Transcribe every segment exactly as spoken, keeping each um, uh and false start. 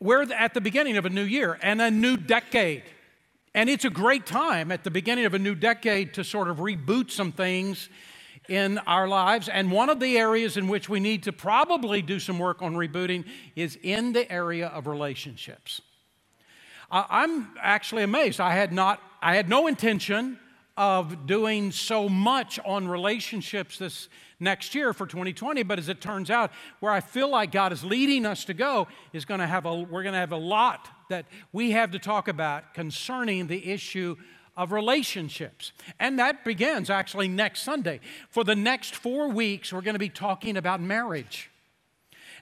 We're at the beginning of a new year and a new decade. And it's a great time at the beginning of a new decade to sort of reboot some things in our lives. And one of the areas in which we need to probably do some work on rebooting is in the area of relationships. Uh, I'm actually amazed. I had not, I had no intention of doing so much on relationships this next year for twenty twenty, but as it turns out, where I feel like God is leading us to go is going to have a, we're going to have a lot that we have to talk about concerning the issue of relationships. And that begins actually next Sunday. For the next four weeks, we're going to be talking about marriage.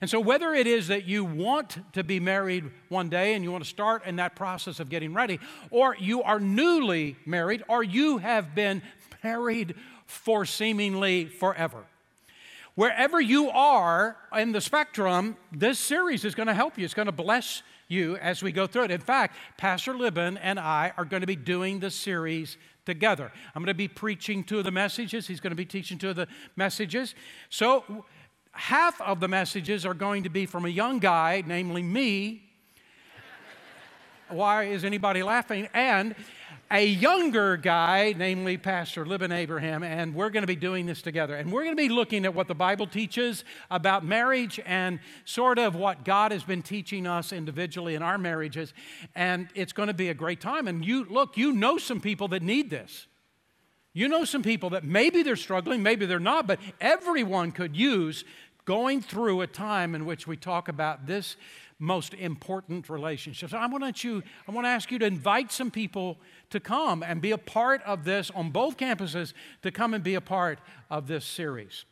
And so whether it is that you want to be married one day and you want to start in that process of getting ready, or you are newly married, or you have been married for seemingly forever. Wherever you are in the spectrum, this series is going to help you. It's going to bless you as we go through it. In fact, Pastor Libin and I are going to be doing this series together. I'm going to be preaching two of the messages. He's going to be teaching two of the messages. So half of the messages are going to be from a young guy, namely me. Why is anybody laughing? And a younger guy, namely Pastor Libin Abraham, and we're going to be doing this together. And we're going to be looking at what the Bible teaches about marriage and sort of what God has been teaching us individually in our marriages. And it's going to be a great time. And you look, you know some people that need this. You know some people that maybe they're struggling, maybe they're not, but everyone could use going through a time in which we talk about this most important relationship. So I want you, I want to ask you to invite some people to come and be a part of this on both campuses, to come and be a part of this series.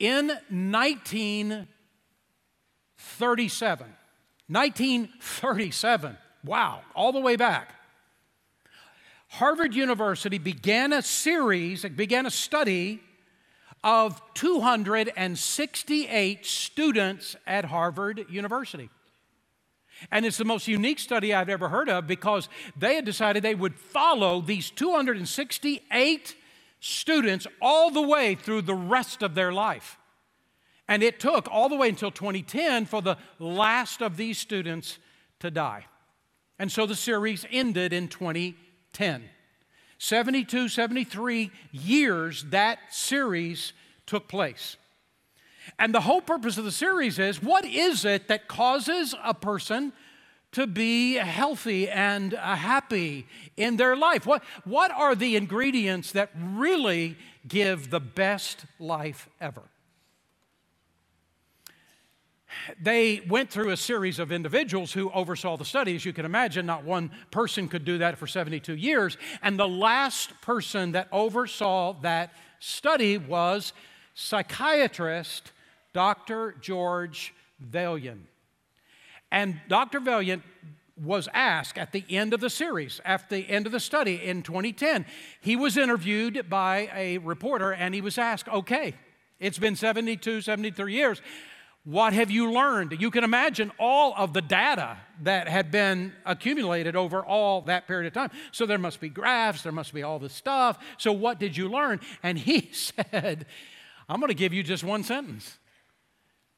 In nineteen thirty-seven, nineteen thirty-seven, wow, all the way back, Harvard University began a series, it began a study of two hundred sixty-eight students at Harvard University. And it's the most unique study I've ever heard of because they had decided they would follow these two hundred sixty-eight students all the way through the rest of their life. And it took all the way until twenty ten for the last of these students to die. And so the series ended in twenty ten. seventy-two, seventy-three years that series took place. And the whole purpose of the series is, what is it that causes a person to be healthy and happy in their life? What, what are the ingredients that really give the best life ever? They went through a series of individuals who oversaw the study. As you can imagine, not one person could do that for seventy-two years. And the last person that oversaw that study was psychiatrist Doctor George Vaillant. And Doctor Vaillant was asked at the end of the series, at the end of the study in twenty ten, he was interviewed by a reporter and he was asked, okay, it's been seventy-two, seventy-three years. What have you learned? You can imagine all of the data that had been accumulated over all that period of time. So there must be graphs, there must be all this stuff. So what did you learn? And he said, I'm going to give you just one sentence.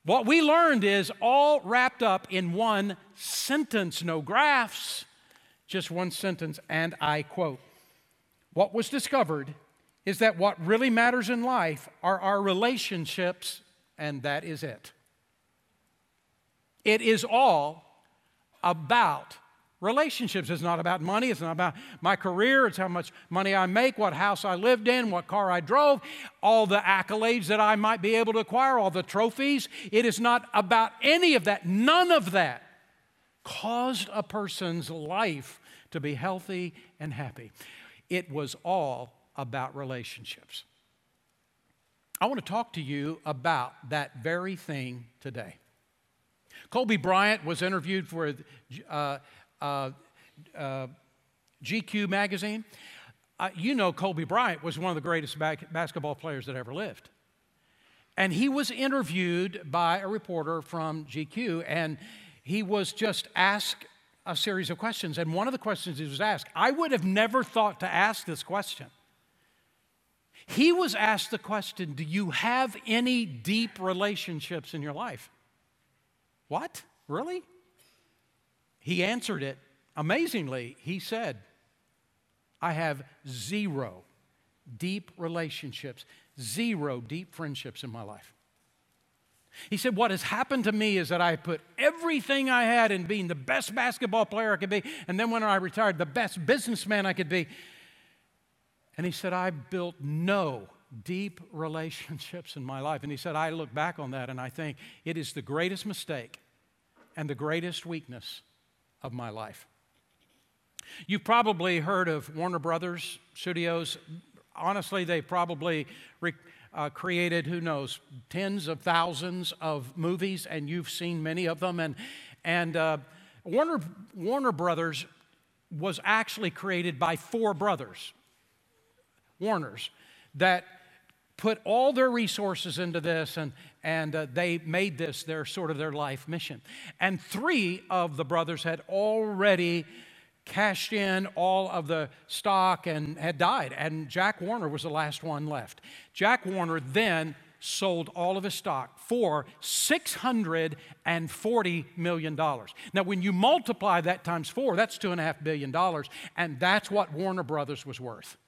What we learned is all wrapped up in one sentence, no graphs, just one sentence, and I quote, "What was discovered is that what really matters in life are our relationships, and that is it." It is all about relationships. It's not about money. It's not about my career. It's how much money I make, what house I lived in, what car I drove, all the accolades that I might be able to acquire, all the trophies. It is not about any of that. None of that caused a person's life to be healthy and happy. It was all about relationships. I want to talk to you about that very thing today. Kobe Bryant was interviewed for uh, uh, uh, G Q magazine. Uh, you know Kobe Bryant was one of the greatest ba- basketball players that ever lived. And he was interviewed by a reporter from G Q, and he was just asked a series of questions. And one of the questions he was asked, I would have never thought to ask this question. He was asked the question, do you have any deep relationships in your life? What? Really? He answered it. Amazingly, he said, I have zero deep relationships, zero deep friendships in my life. He said, what has happened to me is that I put everything I had in being the best basketball player I could be, and then when I retired, the best businessman I could be. And he said, I built no deep relationships in my life. And he said, I look back on that and I think it is the greatest mistake and the greatest weakness of my life. You've probably heard of Warner Brothers Studios. Honestly, they probably re- uh, created, who knows, tens of thousands of movies, and you've seen many of them. And and uh, Warner Warner Brothers was actually created by four brothers, Warners, that put all their resources into this, and and uh, they made this their sort of their life mission. And three of the brothers had already cashed in all of the stock and had died, and Jack Warner was the last one left. Jack Warner then sold all of his stock for six hundred forty million dollars. Now, when you multiply that times four, that's two point five billion dollars, and that's what Warner Brothers was worth.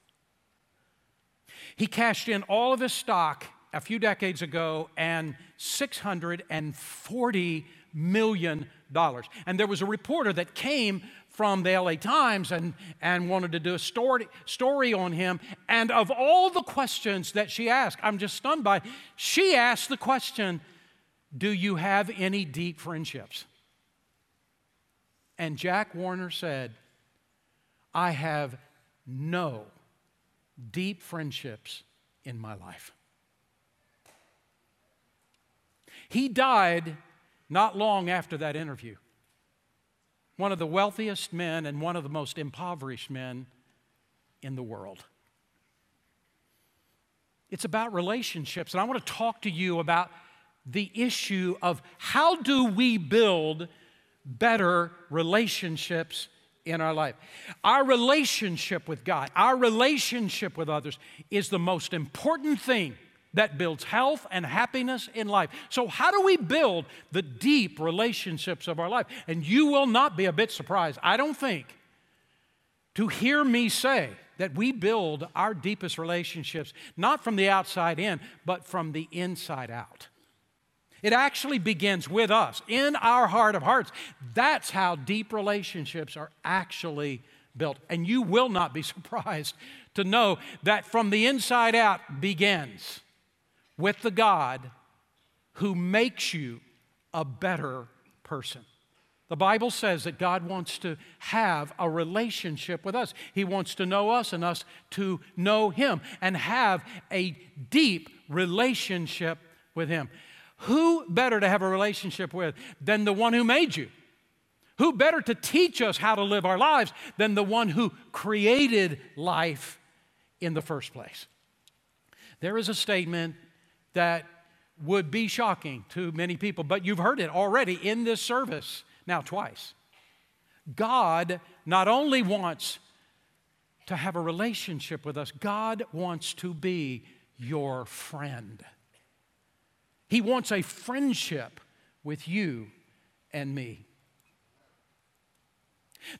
He cashed in all of his stock a few decades ago, and six hundred forty million dollars. And there was a reporter that came from the L A Times and, and wanted to do a story, story on him. And of all the questions that she asked, I'm just stunned by, she asked the question, do you have any deep friendships? And Jack Warner said, I have no deep friendships in my life. He died not long after that interview. One of the wealthiest men and one of the most impoverished men in the world. It's about relationships, and I want to talk to you about the issue of how do we build better relationships in our life. Our relationship with God, our relationship with others is the most important thing that builds health and happiness in life. So how do we build the deep relationships of our life? And you will not be a bit surprised, I don't think, to hear me say that we build our deepest relationships not from the outside in, but from the inside out. It actually begins with us, in our heart of hearts. That's how deep relationships are actually built. And you will not be surprised to know that from the inside out begins with the God who makes you a better person. The Bible says that God wants to have a relationship with us. He wants to know us and us to know Him and have a deep relationship with Him. Who better to have a relationship with than the one who made you? Who better to teach us how to live our lives than the one who created life in the first place? There is a statement that would be shocking to many people, but you've heard it already in this service now twice. God not only wants to have a relationship with us, God wants to be your friend. He wants a friendship with you and me.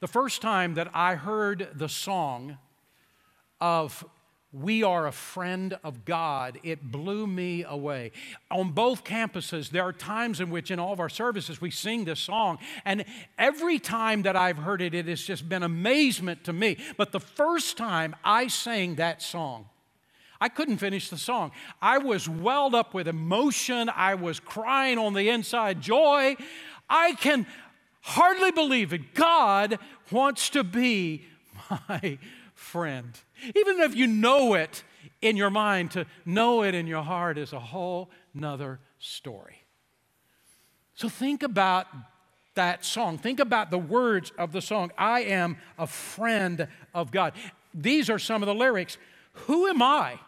The first time that I heard the song of We Are a Friend of God, it blew me away. On both campuses, there are times in which in all of our services we sing this song, and every time that I've heard it, it has just been amazement to me. But the first time I sang that song, I couldn't finish the song. I was welled up with emotion. I was crying on the inside, joy. I can hardly believe it. God wants to be my friend. Even if you know it in your mind, to know it in your heart is a whole nother story. So think about that song. Think about the words of the song. I am a friend of God. These are some of the lyrics. Who am I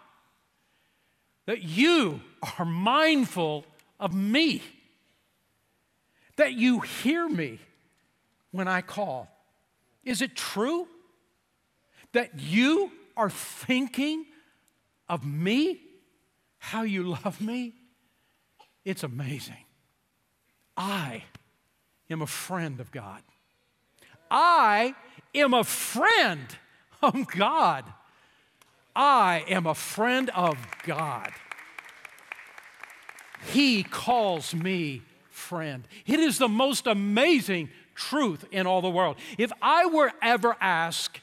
that you are mindful of me? That you hear me when I call. Is it true that you are thinking of me? How you love me? It's amazing. I am a friend of God. I am a friend of God. I am a friend of God. He calls me friend. It is the most amazing truth in all the world. If I were ever asked,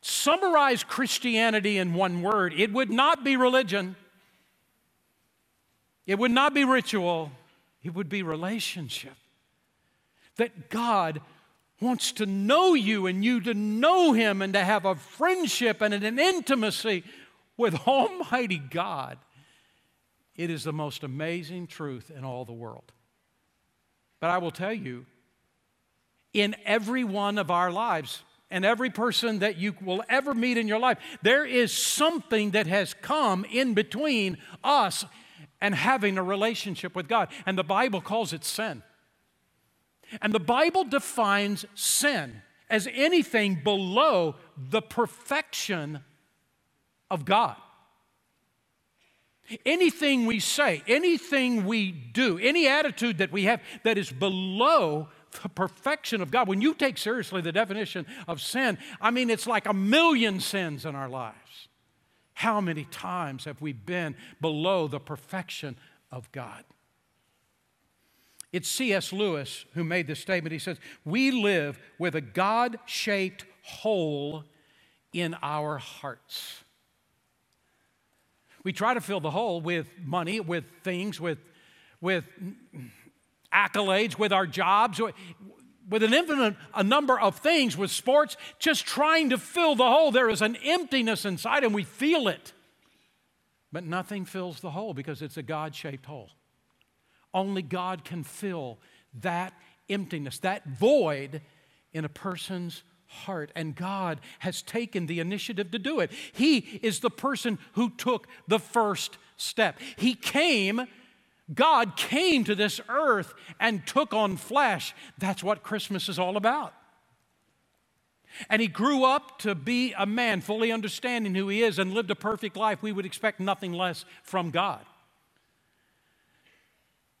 summarize Christianity in one word, it would not be religion. It would not be ritual. It would be relationship. That God wants to know you and you to know Him and to have a friendship and an intimacy with Almighty God. It is the most amazing truth in all the world. But I will tell you, in every one of our lives and every person that you will ever meet in your life, there is something that has come in between us and having a relationship with God. And the Bible calls it sin. And the Bible defines sin as anything below the perfection of God. Anything we say, anything we do, any attitude that we have that is below the perfection of God. When you take seriously the definition of sin, I mean, it's like a million sins in our lives. How many times have we been below the perfection of God? It's C S Lewis who made this statement. He says, we live with a God-shaped hole in our hearts. We try to fill the hole with money, with things, with, with accolades, with our jobs, with, with an infinite a number of things, with sports, just trying to fill the hole. There is an emptiness inside and we feel it. But nothing fills the hole because it's a God-shaped hole. Only God can fill that emptiness, that void in a person's heart, and God has taken the initiative to do it. He is the person who took the first step. He came, God came to this earth and took on flesh. That's what Christmas is all about. And He grew up to be a man, fully understanding who He is, and lived a perfect life. We would expect nothing less from God.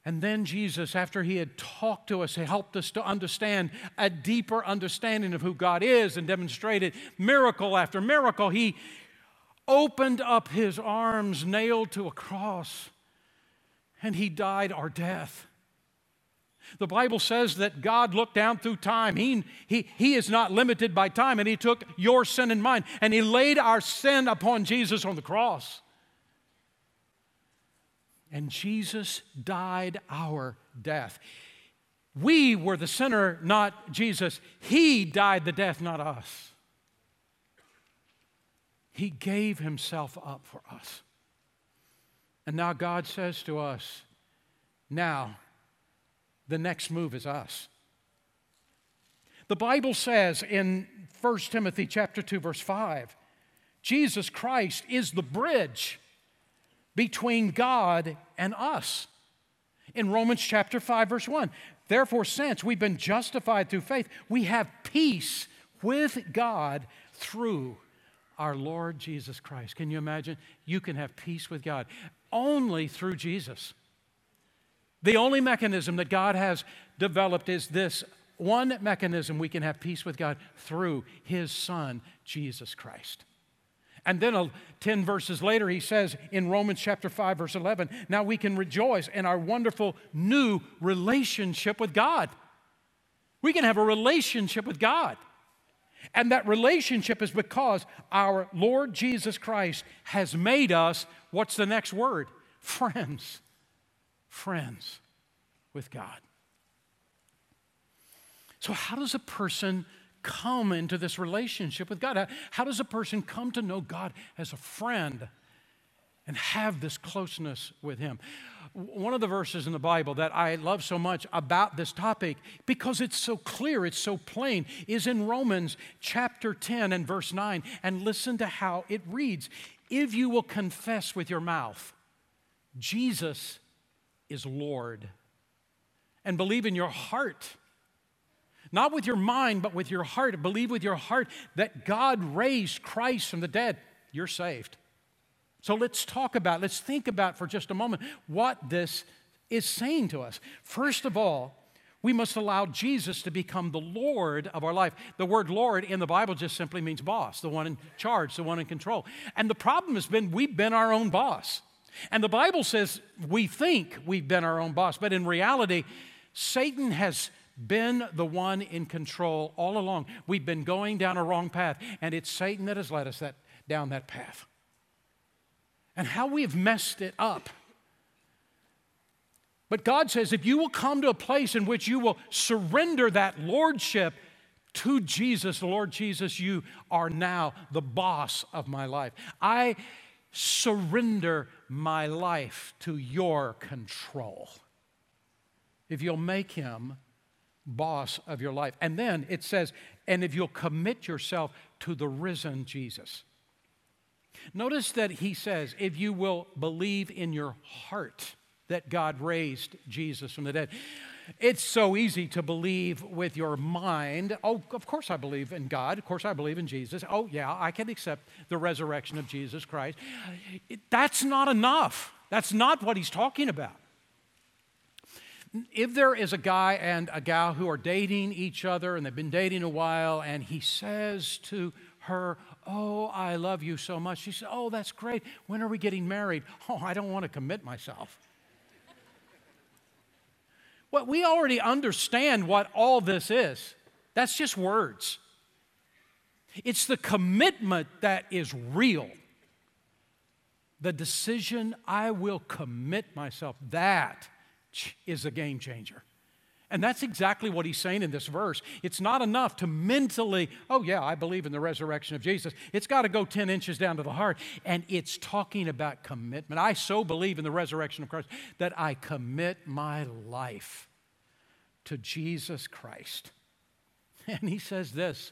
And then Jesus, after He had talked to us, He helped us to understand a deeper understanding of who God is and demonstrated miracle after miracle. He opened up His arms, nailed to a cross, and He died our death. The Bible says that God looked down through time. He, he, he is not limited by time, and He took your sin and mine, and He laid our sin upon Jesus on the cross. And Jesus died our death. We were the sinner, not Jesus. He died the death, not us. He gave Himself up for us. And now God says to us, now the next move is us. The Bible says in First Timothy chapter two, verse five, Jesus Christ is the bridge between God and us. In Romans chapter five, verse one, therefore, since we've been justified through faith, we have peace with God through our Lord Jesus Christ. Can you imagine? You can have peace with God only through Jesus. The only mechanism that God has developed is this one mechanism we can have peace with God through His Son, Jesus Christ. And then ten verses later, he says in Romans chapter five, verse eleven, now we can rejoice in our wonderful new relationship with God. We can have a relationship with God. And that relationship is because our Lord Jesus Christ has made us, what's the next word? Friends. Friends with God. So how does a person come into this relationship with God? How does a person come to know God as a friend and have this closeness with Him? One of the verses in the Bible that I love so much about this topic, because it's so clear, it's so plain, is in Romans chapter ten and verse nine. And listen to how it reads. If you will confess with your mouth, Jesus is Lord, and believe in your heart, not with your mind, but with your heart. Believe with your heart that God raised Christ from the dead. You're saved. So let's talk about, let's think about for just a moment what this is saying to us. First of all, We must allow Jesus to become the Lord of our life. The word Lord in the Bible just simply means boss, the one in charge, the one in control. And the problem has been we've been our own boss. And the Bible says we think we've been our own boss, but in reality, Satan has been the one in control all along. We've been going down a wrong path, and it's Satan that has led us that, down that path. And how we have messed it up. But God says, if you will come to a place in which you will surrender that lordship to Jesus, Lord Jesus, you are now the boss of my life. I surrender my life to your control. If you'll make him boss of your life. And then it says, and if you'll commit yourself to the risen Jesus. Notice that he says, if you will believe in your heart that God raised Jesus from the dead. It's so easy to believe with your mind. Oh, of course I believe in God. Of course I believe in Jesus. Oh, yeah, I can accept the resurrection of Jesus Christ. It, that's not enough. That's not what he's talking about. If there is a guy and a gal who are dating each other and they've been dating a while and he says to her, oh, I love you so much. She says, oh, that's great. When are we getting married? Oh, I don't want to commit myself. Well, we already understand what all this is. That's just words. It's the commitment that is real. The decision, I will commit myself, that is a game changer. And that's exactly what he's saying in this verse. It's not enough to mentally, oh yeah, I believe in the resurrection of Jesus. It's got to go ten inches down to the heart. And it's talking about commitment. I so believe in the resurrection of Christ that I commit my life to Jesus Christ. And he says this,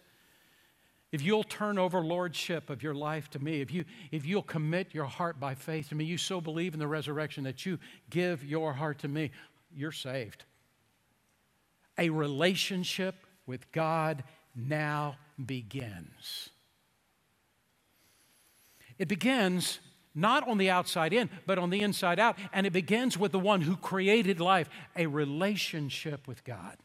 if you'll turn over lordship of your life to me, if, you, if you'll commit your heart by faith to me, you so believe in the resurrection that you give your heart to me, you're saved. A relationship with God now begins. It begins not on the outside in, but on the inside out. And it begins with the one who created life, a relationship with God.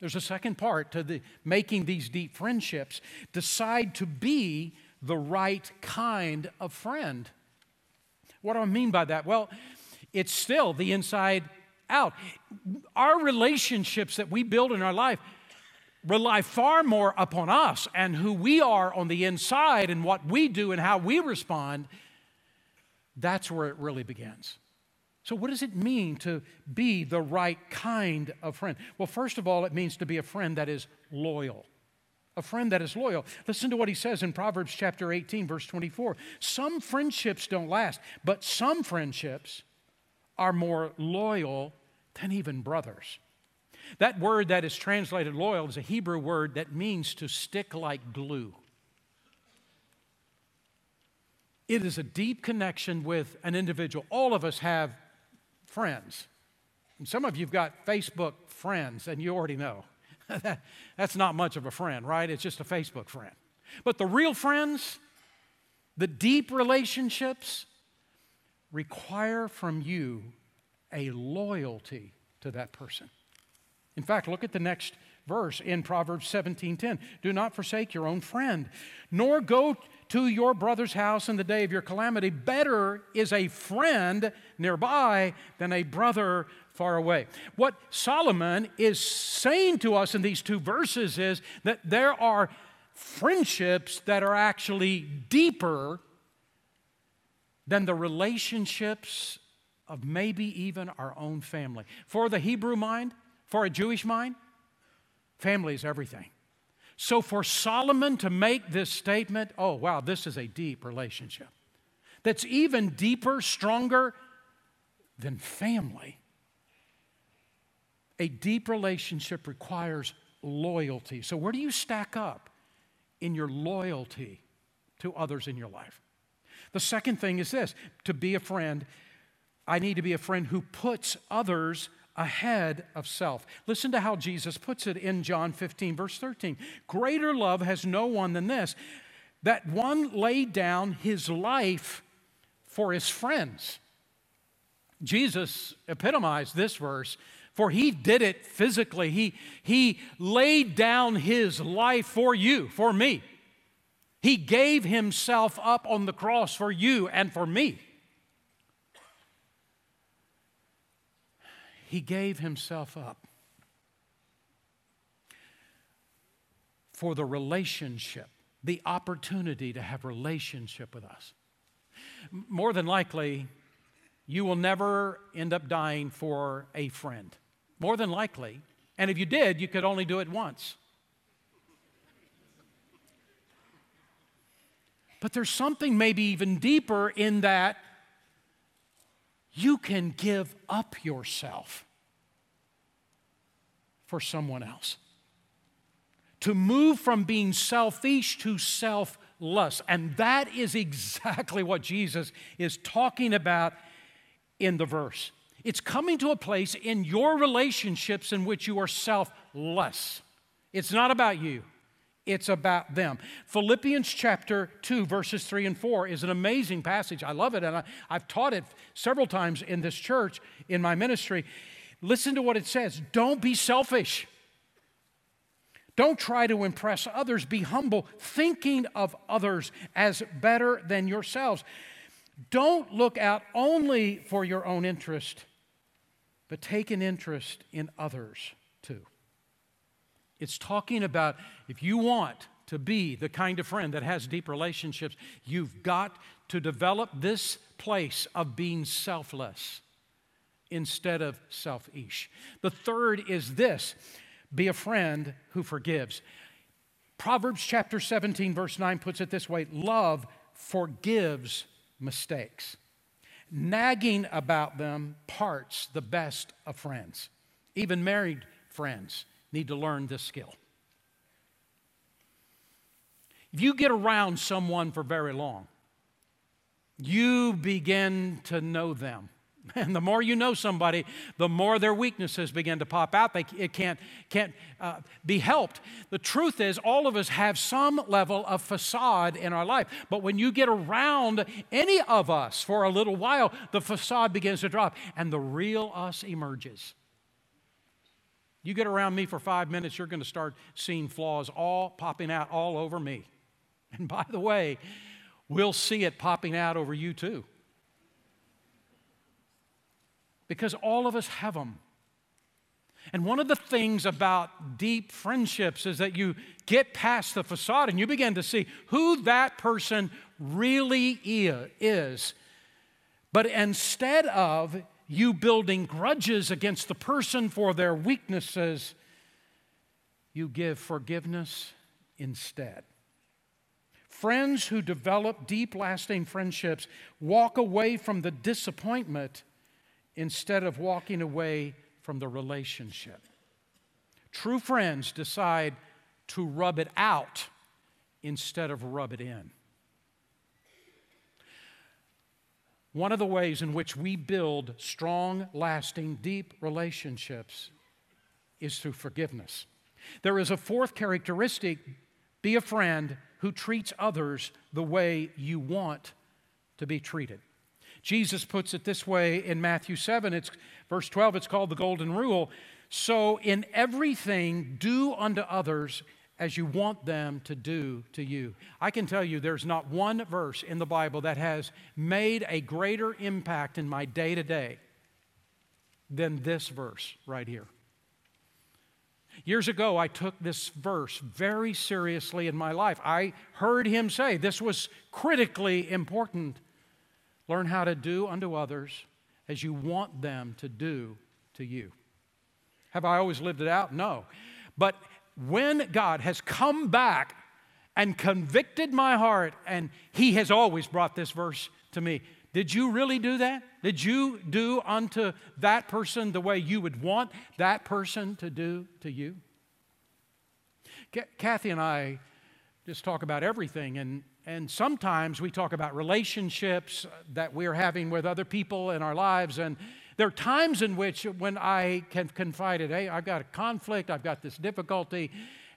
There's a second part to the making these deep friendships. Decide to be the right kind of friend. What do I mean by that? Well, it's still the inside out. Our relationships that we build in our life rely far more upon us and who we are on the inside and what we do and how we respond. That's where it really begins. So what does it mean to be the right kind of friend? Well, first of all, it means to be a friend that is loyal. A friend that is loyal. Listen to what he says in Proverbs chapter eighteen, verse twenty-four. Some friendships don't last, but some friendships are more loyal than even brothers. That word that is translated loyal is a Hebrew word that means to stick like glue. It is a deep connection with an individual. All of us have friends. And some of you've got Facebook friends, and you already know. That's not much of a friend, right? It's just a Facebook friend. But the real friends, the deep relationships, require from you a loyalty to that person. In fact, look at the next verse in Proverbs seventeen ten. Do not forsake your own friend, nor go to your brother's house in the day of your calamity. Better is a friend nearby than a brother far away. What Solomon is saying to us in these two verses is that there are friendships that are actually deeper than the relationships of maybe even our own family. For the Hebrew mind, for a Jewish mind, family is everything. So for Solomon to make this statement, oh, wow, this is a deep relationship that's even deeper, stronger than family. A deep relationship requires loyalty. So where do you stack up in your loyalty to others in your life? The second thing is this, to be a friend, I need to be a friend who puts others ahead of self. Listen to how Jesus puts it in John fifteen, verse thirteen. Greater love has no one than this, that one laid down his life for his friends. Jesus epitomized this verse for he did it physically. He, he laid down his life for you, for me. He gave himself up on the cross for you and for me. He gave himself up for the relationship, the opportunity to have relationship with us. More than likely, you will never end up dying for a friend. More than likely. And if you did, you could only do it once. But there's something maybe even deeper in that you can give up yourself for someone else. To move from being selfish to selfless. And that is exactly what Jesus is talking about in the verse. It's coming to a place in your relationships in which you are selfless. It's not about you. It's about them. Philippians chapter two, verses three and four is an amazing passage. I love it, and I, I've taught it several times in this church, in my ministry. Listen to what it says. Don't be selfish. Don't try to impress others. Be humble, thinking of others as better than yourselves. Don't look out only for your own interest, but take an interest in others too. It's talking about if you want to be the kind of friend that has deep relationships, you've got to develop this place of being selfless instead of selfish. The third is this: be a friend who forgives. Proverbs chapter seventeen, verse nine puts it this way: love forgives mistakes. Nagging about them parts the best of friends. Even married friends need to learn this skill. If you get around someone for very long, you begin to know them. And the more you know somebody, the more their weaknesses begin to pop out. They, it can't, can't uh, be helped. The truth is, all of us have some level of facade in our life. But when you get around any of us for a little while, the facade begins to drop, and the real us emerges. You get around me for five minutes, you're going to start seeing flaws all popping out all over me. And by the way, we'll see it popping out over you too. Because all of us have them. And one of the things about deep friendships is that you get past the facade and you begin to see who that person really is. But instead of you building grudges against the person for their weaknesses, you give forgiveness instead. Friends who develop deep, lasting friendships walk away from the disappointment instead of walking away from the relationship. True friends decide to rub it out instead of rub it in. One of the ways in which we build strong, lasting, deep relationships is through forgiveness. There is a fourth characteristic: be a friend who treats others the way you want to be treated. Jesus puts it this way in Matthew seven, it's verse twelve, it's called the Golden Rule. So in everything, do unto others as you want them to do to you. I can tell you there's not one verse in the Bible that has made a greater impact in my day-to-day than this verse right here. Years ago, I took this verse very seriously in my life. I heard him say this was critically important. Learn how to do unto others as you want them to do to you. Have I always lived it out? No. But when God has come back and convicted my heart, and he has always brought this verse to me, did you really do that? Did you do unto that person the way you would want that person to do to you? Kathy and I just talk about everything, and, and sometimes we talk about relationships that we're having with other people in our lives, and there are times in which when I can confide it, hey, I've got a conflict, I've got this difficulty,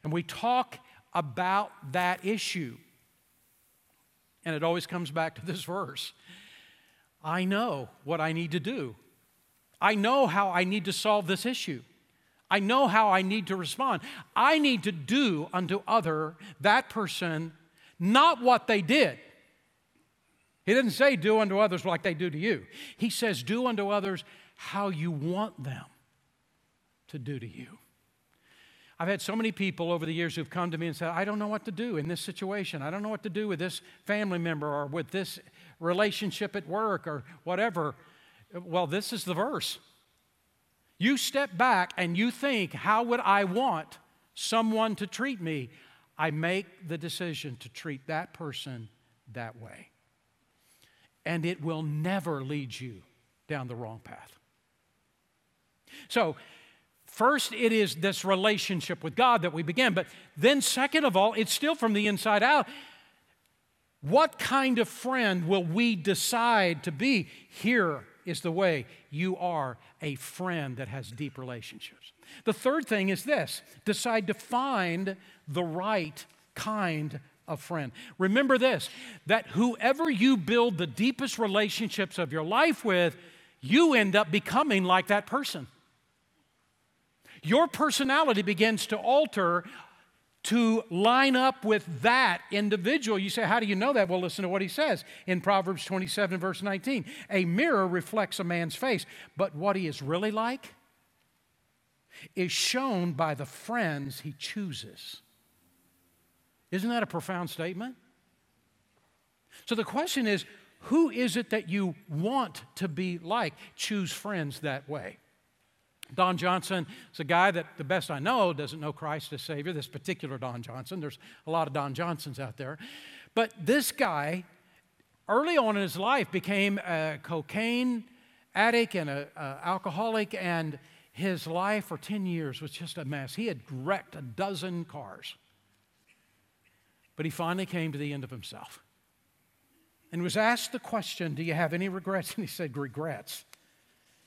and we talk about that issue. And it always comes back to this verse. I know what I need to do. I know how I need to solve this issue. I know how I need to respond. I need to do unto other that person not what they did. He didn't say do unto others like they do to you. He says do unto others how you want them to do to you. I've had so many people over the years who've come to me and said, I don't know what to do in this situation. I don't know what to do with this family member or with this relationship at work or whatever. Well, this is the verse. You step back and you think, how would I want someone to treat me? I make the decision to treat that person that way. And it will never lead you down the wrong path. So, first, it is this relationship with God that we begin. But then second of all, it's still from the inside out. What kind of friend will we decide to be? Here is the way. You are a friend that has deep relationships. The third thing is this. Decide to find the right kind of friend. Remember this, that whoever you build the deepest relationships of your life with, you end up becoming like that person. Your personality begins to alter to line up with that individual. You say, how do you know that? Well, listen to what he says in Proverbs twenty-seven, verse nineteen. A mirror reflects a man's face, but what he is really like is shown by the friends he chooses. Isn't that a profound statement? So the question is, who is it that you want to be like? Choose friends that way. Don Johnson is a guy that, the best I know, doesn't know Christ as Savior, this particular Don Johnson. There's a lot of Don Johnsons out there. But this guy, early on in his life, became a cocaine addict and an alcoholic, and his life for ten years was just a mess. He had wrecked a dozen cars. But he finally came to the end of himself and was asked the question, do you have any regrets? And he said, regrets?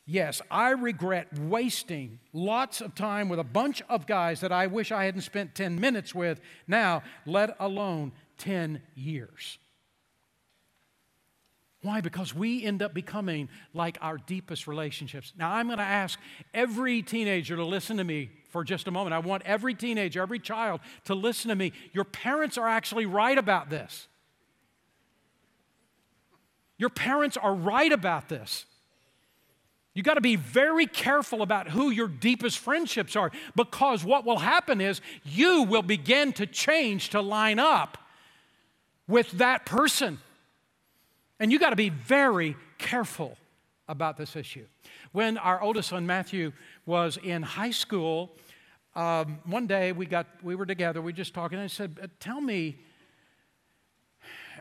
Yes, I regret wasting lots of time with a bunch of guys that I wish I hadn't spent ten minutes with now, let alone ten years. Why? Because we end up becoming like our deepest relationships. Now, I'm going to ask every teenager to listen to me for just a moment. I want every teenager, every child to listen to me. Your parents are actually right about this. Your parents are right about this. You got to be very careful about who your deepest friendships are, because what will happen is you will begin to change to line up with that person. And you got to be very careful about this issue. When our oldest son Matthew was in high school, um, one day we got we were together, we were just talking, and I said, "Tell me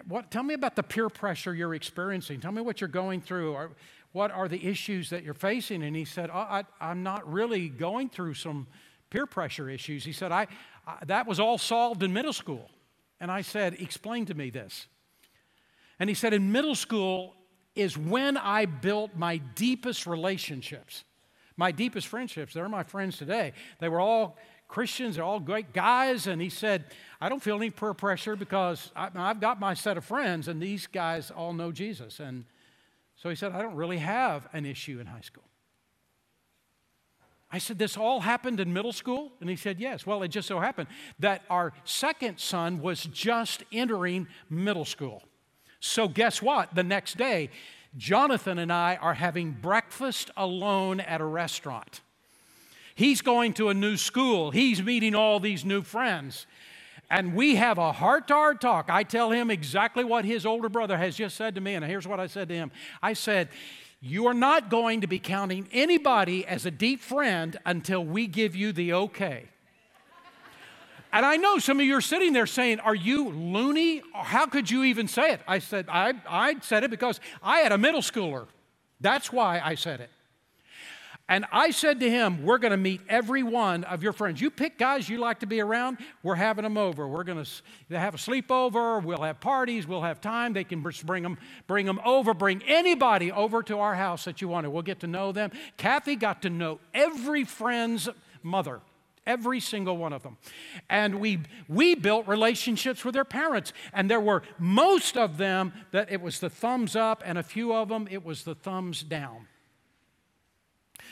what? Tell me about the peer pressure you're experiencing. Tell me what you're going through." Or, what are the issues that you're facing? And he said, oh, I, I'm not really going through some peer pressure issues. He said, I, I that was all solved in middle school. And I said, explain to me this. And he said, in middle school is when I built my deepest relationships, my deepest friendships. They're my friends today. They were all Christians. They're all great guys. And he said, I don't feel any peer pressure because I, I've got my set of friends, and these guys all know Jesus. And so he said, I don't really have an issue in high school. I said, this all happened in middle school? And he said, yes. Well, it just so happened that our second son was just entering middle school. So guess what? The next day, Jonathan and I are having breakfast alone at a restaurant. He's going to a new school. He's meeting all these new friends. And we have a heart-to-heart talk. I tell him exactly what his older brother has just said to me, and here's what I said to him. I said, you are not going to be counting anybody as a deep friend until we give you the okay. And I know some of you are sitting there saying, are you loony? How could you even say it? I said, I, I said it because I had a middle schooler. That's why I said it. And I said to him, we're going to meet every one of your friends. You pick guys you like to be around, we're having them over. We're going to have a sleepover. We'll have parties. We'll have time. They can bring them, bring them over. Bring anybody over to our house that you want to. We'll get to know them. Kathy got to know every friend's mother, every single one of them. And we, we built relationships with their parents. And there were most of them that it was the thumbs up, and a few of them it was the thumbs down.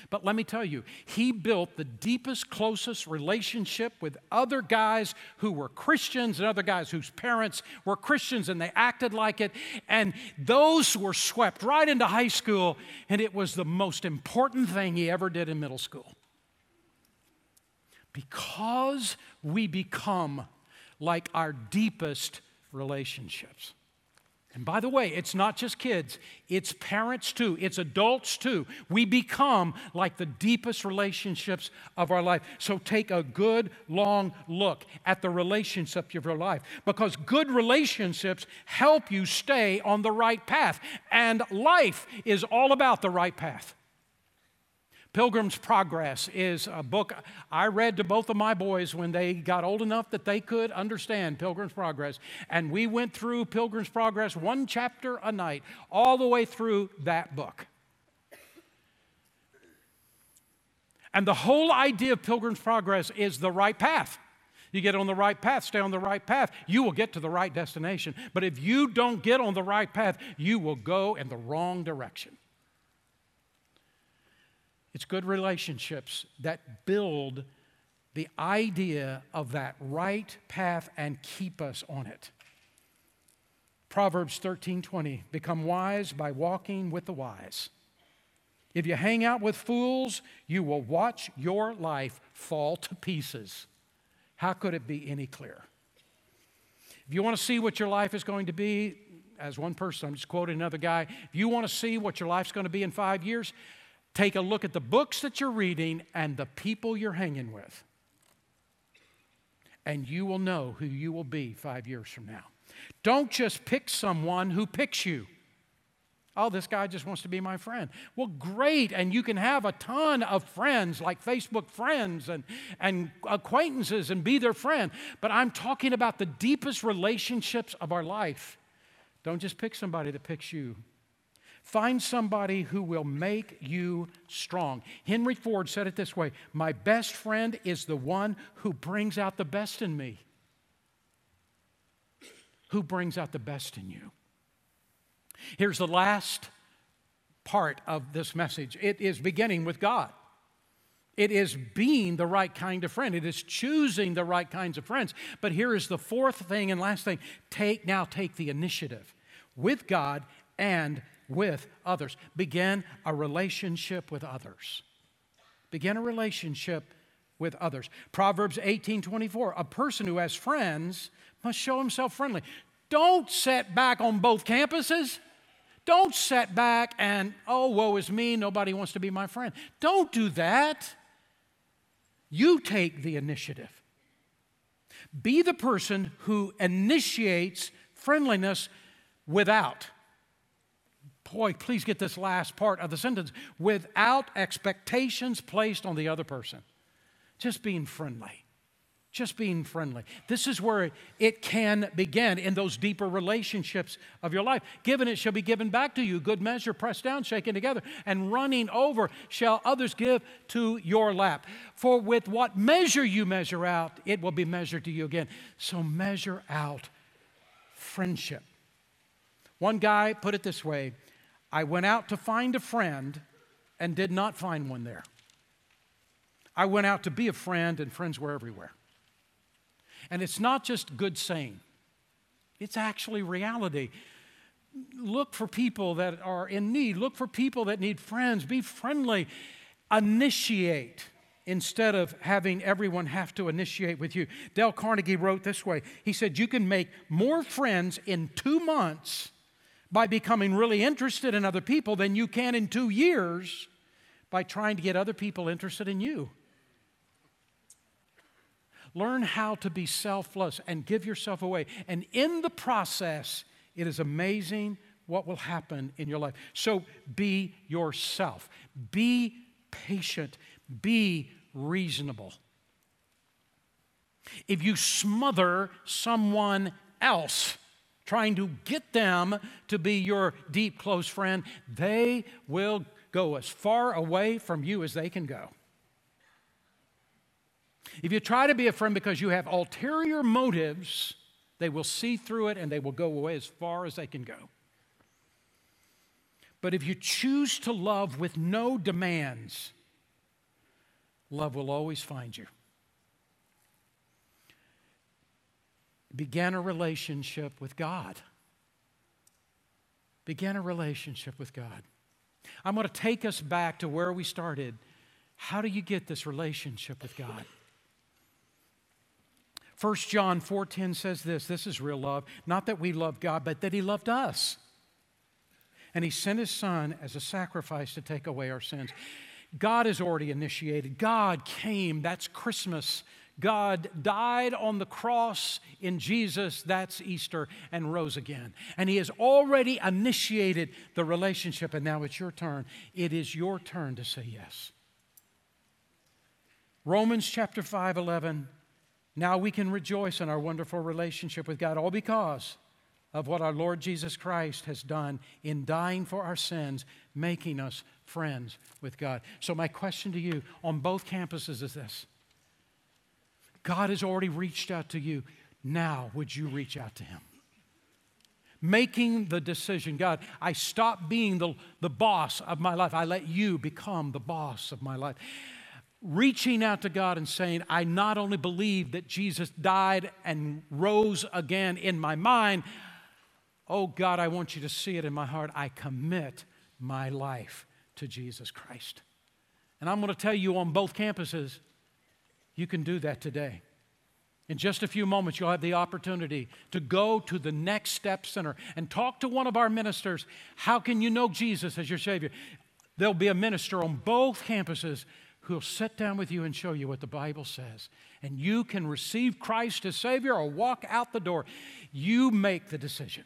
But let me tell you, he built the deepest, closest relationship with other guys who were Christians and other guys whose parents were Christians and they acted like it. And those were swept right into high school, and it was the most important thing he ever did in middle school. Because we become like our deepest relationships. And by the way, it's not just kids, it's parents too, it's adults too. We become like the deepest relationships of our life. So take a good, long look at the relationships of your life, because good relationships help you stay on the right path. And life is all about the right path. Pilgrim's Progress is a book I read to both of my boys when they got old enough that they could understand Pilgrim's Progress. And we went through Pilgrim's Progress one chapter a night, all the way through that book. And the whole idea of Pilgrim's Progress is the right path. You get on the right path, stay on the right path, you will get to the right destination. But if you don't get on the right path, you will go in the wrong direction. It's good relationships that build the idea of that right path and keep us on it. Proverbs thirteen twenty, become wise by walking with the wise. If you hang out with fools, you will watch your life fall to pieces. How could it be any clearer? If you want to see what your life is going to be, as one person, I'm just quoting another guy, if you want to see what your life's going to be in five years, take a look at the books that you're reading and the people you're hanging with. And you will know who you will be five years from now. Don't just pick someone who picks you. Oh, this guy just wants to be my friend. Well, great, and you can have a ton of friends, like Facebook friends and, and acquaintances, and be their friend. But I'm talking about the deepest relationships of our life. Don't just pick somebody that picks you. Find somebody who will make you strong. Henry Ford said it this way, my best friend is the one who brings out the best in me. Who brings out the best in you? Here's the last part of this message. It is beginning with God. It is being the right kind of friend. It is choosing the right kinds of friends. But here is the fourth thing and last thing. Take, now take the initiative with God and with others. Begin a relationship with others. Begin a relationship with others. Proverbs eighteen twenty-four, a person who has friends must show himself friendly. Don't sit back on both campuses. Don't sit back and, oh, woe is me, nobody wants to be my friend. Don't do that. You take the initiative. Be the person who initiates friendliness without. Boy, please get this last part of the sentence. Without expectations placed on the other person. Just being friendly. Just being friendly. This is where it can begin in those deeper relationships of your life. Given it shall be given back to you. Good measure, pressed down, shaken together, and running over shall others give to your lap. For with what measure you measure out, it will be measured to you again. So measure out friendship. One guy put it this way. I went out to find a friend and did not find one there. I went out to be a friend, and friends were everywhere. And it's not just good saying. It's actually reality. Look for people that are in need. Look for people that need friends. Be friendly. Initiate instead of having everyone have to initiate with you. Dale Carnegie wrote this way. He said, you can make more friends in two months by becoming really interested in other people than you can in two years by trying to get other people interested in you. Learn how to be selfless and give yourself away. And in the process, it is amazing what will happen in your life. So be yourself. Be patient. Be reasonable. If you smother someone else, trying to get them to be your deep, close friend, they will go as far away from you as they can go. If you try to be a friend because you have ulterior motives, they will see through it and they will go away as far as they can go. But if you choose to love with no demands, Love will always find you. Began a relationship with God. Began a relationship with God. I'm going to take us back to where we started. How do you get this relationship with God? First John four ten says this. This is real love. Not that we love God, but that He loved us. And He sent His Son as a sacrifice to take away our sins. God has already initiated. God came. That's Christmas. God died on the cross in Jesus, that's Easter, and rose again. And He has already initiated the relationship, and now it's your turn. It is your turn to say yes. Romans chapter five eleven, now we can rejoice in our wonderful relationship with God, all because of what our Lord Jesus Christ has done in dying for our sins, making us friends with God. So my question to you on both campuses is this. God has already reached out to you. Now would you reach out to Him? Making the decision, God, I stop being the, the boss of my life. I let You become the boss of my life. Reaching out to God and saying, I not only believe that Jesus died and rose again in my mind, oh God, I want You to see it in my heart. I commit my life to Jesus Christ. And I'm going to tell you on both campuses, you can do that today. In just a few moments, you'll have the opportunity to go to the Next Step Center and talk to one of our ministers. How can you know Jesus as your Savior? There'll be a minister on both campuses who'll sit down with you and show you what the Bible says. And you can receive Christ as Savior or walk out the door. You make the decision.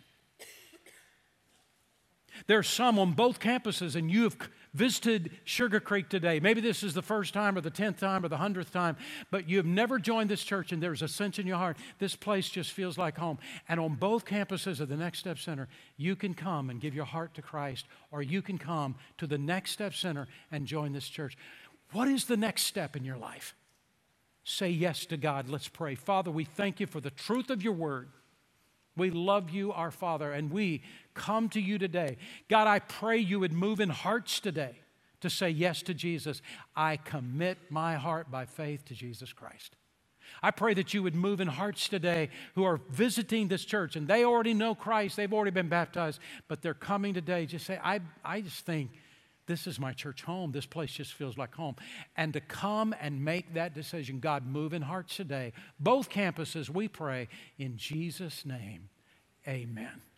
There are some on both campuses, and you have visited Sugar Creek today. Maybe this is the first time or the tenth time or the hundredth time, but you have never joined this church, and there's a sense in your heart, this place just feels like home. And on both campuses of the Next Step Center, you can come and give your heart to Christ, or you can come to the Next Step Center and join this church. What is the next step in your life? Say yes to God. Let's pray. Father, we thank You for the truth of Your word. We love You, our Father, and we come to You today. God, I pray You would move in hearts today to say yes to Jesus. I commit my heart by faith to Jesus Christ. I pray that You would move in hearts today who are visiting this church, and they already know Christ, they've already been baptized, but they're coming today. Just say, I, I just think this is my church home. This place just feels like home. And to come and make that decision, God, move in hearts today. Both campuses, we pray in Jesus' name, amen.